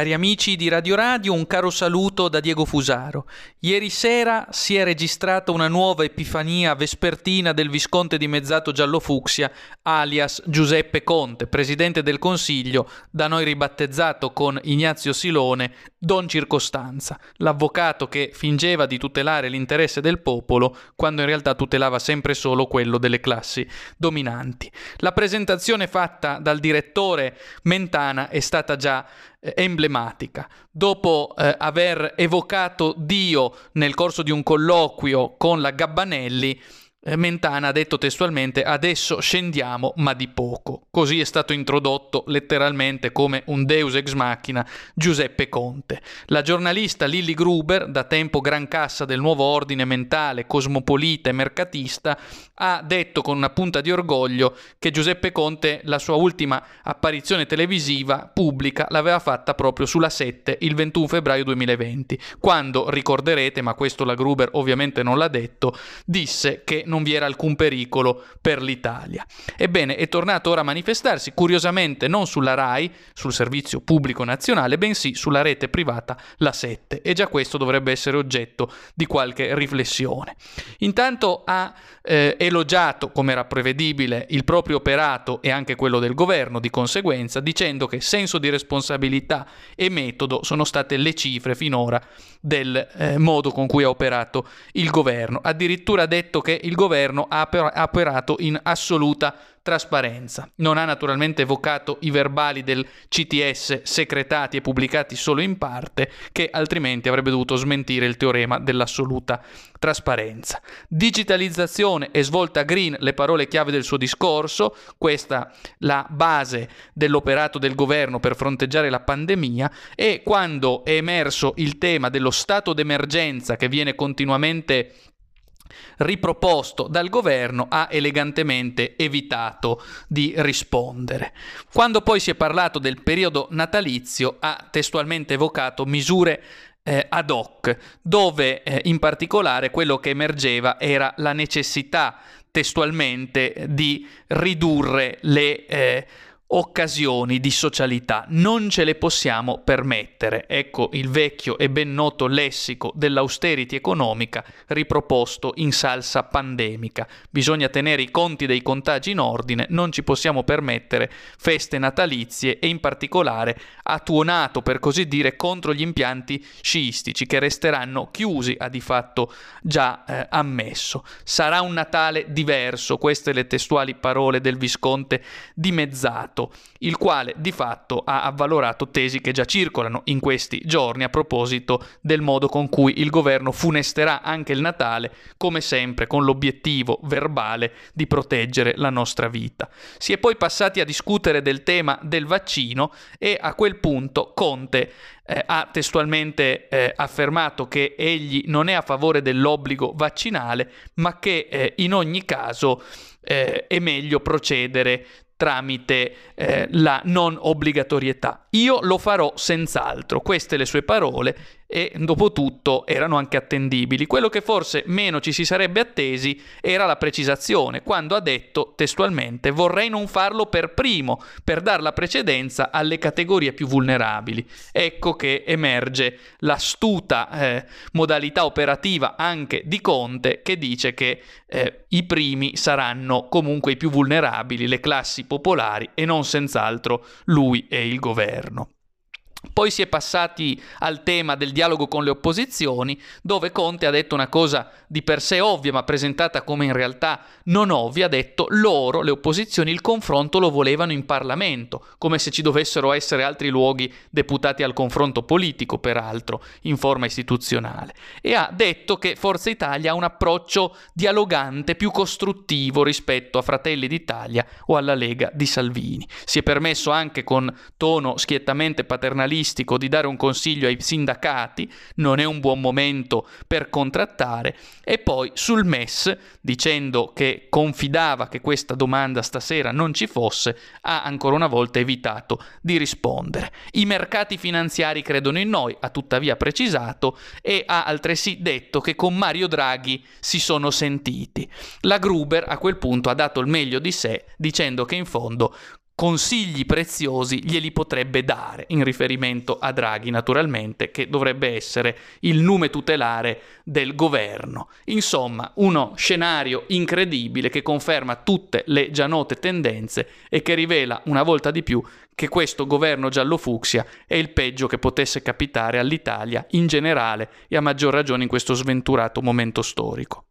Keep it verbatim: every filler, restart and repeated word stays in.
Cari amici di Radio Radio, un caro saluto da Diego Fusaro. Ieri sera si è registrata una nuova epifania vespertina del Visconte di Mezzato Giallo Fucsia, alias Giuseppe Conte, presidente del Consiglio, da noi ribattezzato con Ignazio Silone, Don Circostanza, l'avvocato che fingeva di tutelare l'interesse del popolo quando in realtà tutelava sempre solo quello delle classi dominanti. La presentazione fatta dal direttore Mentana è stata già emblematica. Dopo eh, aver evocato Dio nel corso di un colloquio con la Gabbanelli, eh, Mentana ha detto testualmente: adesso scendiamo ma di poco. Così è stato introdotto letteralmente, come un deus ex machina, Giuseppe Conte. La giornalista Lilli Gruber, da tempo gran cassa del nuovo ordine mentale, cosmopolita e mercatista, ha detto con una punta di orgoglio che Giuseppe Conte, la sua ultima apparizione televisiva pubblica, l'aveva fatta proprio sulla sette il ventuno febbraio duemilaventi, quando, ricorderete, ma questo la Gruber ovviamente non l'ha detto, disse che non vi era alcun pericolo per l'Italia. Ebbene, è tornato ora a manifestarsi, curiosamente non sulla RAI, sul servizio pubblico nazionale, bensì sulla rete privata La sette, e già questo dovrebbe essere oggetto di qualche riflessione. Intanto ha eh, elogiato, come era prevedibile, il proprio operato e anche quello del governo di conseguenza, dicendo che senso di responsabilità e metodo sono state le cifre finora del eh, modo con cui ha operato il governo. Addirittura ha detto che il governo ha operato in assoluta trasparenza. Non ha naturalmente evocato i verbali del C T S, secretati e pubblicati solo in parte, che altrimenti avrebbe dovuto smentire il teorema dell'assoluta trasparenza. Digitalizzazione e svolta green, le parole chiave del suo discorso, questa la base dell'operato del governo per fronteggiare la pandemia, e quando è emerso il tema dello stato d'emergenza che viene continuamente riproposto dal governo, ha elegantemente evitato di rispondere. Quando poi si è parlato del periodo natalizio, ha testualmente evocato misure eh, ad hoc, dove eh, in particolare quello che emergeva era la necessità, testualmente, di ridurre le eh, occasioni di socialità. Non ce le possiamo permettere. Ecco il vecchio e ben noto lessico dell'austerity economica riproposto in salsa pandemica. Bisogna tenere i conti dei contagi in ordine, non ci possiamo permettere feste natalizie, e in particolare ha tuonato, per così dire, contro gli impianti sciistici, che resteranno chiusi, ha di fatto già eh, ammesso. Sarà un Natale diverso, queste le testuali parole del Visconte di Mezzato, il quale di fatto ha avvalorato tesi che già circolano in questi giorni a proposito del modo con cui il governo funesterà anche il Natale, come sempre con l'obiettivo verbale di proteggere la nostra vita. Si è poi passati a discutere del tema del vaccino, e a quel punto Conte eh, ha testualmente eh, affermato che egli non è a favore dell'obbligo vaccinale, ma che eh, in ogni caso eh, è meglio procedere tramite eh, la non obbligatorietà. Io lo farò senz'altro, queste le sue parole, e dopo tutto erano anche attendibili. Quello che forse meno ci si sarebbe attesi era la precisazione, quando ha detto testualmente: vorrei non farlo per primo, per dar la precedenza alle categorie più vulnerabili. Ecco che emerge l'astuta eh, modalità operativa anche di Conte, che dice che eh, i primi saranno comunque i più vulnerabili, le classi popolari, e non senz'altro lui e il governo. Poi si è passati al tema del dialogo con le opposizioni, dove Conte ha detto una cosa di per sé ovvia, ma presentata come in realtà non ovvia. Ha detto: loro, le opposizioni, il confronto lo volevano in Parlamento, come se ci dovessero essere altri luoghi deputati al confronto politico, peraltro in forma istituzionale. E ha detto che Forza Italia ha un approccio dialogante, più costruttivo rispetto a Fratelli d'Italia o alla Lega di Salvini. Si è permesso anche, con tono schiettamente paternalistico, di dare un consiglio ai sindacati: non è un buon momento per contrattare. E poi sul M E S, dicendo che confidava che questa domanda stasera non ci fosse, ha ancora una volta evitato di rispondere. I mercati finanziari credono in noi, ha tuttavia precisato, e ha altresì detto che con Mario Draghi si sono sentiti. La Gruber a quel punto ha dato il meglio di sé, dicendo che in fondo consigli preziosi glieli potrebbe dare, in riferimento a Draghi naturalmente, che dovrebbe essere il nume tutelare del governo. Insomma, uno scenario incredibile che conferma tutte le già note tendenze e che rivela una volta di più che questo governo giallo-fucsia è il peggio che potesse capitare all'Italia in generale e a maggior ragione in questo sventurato momento storico.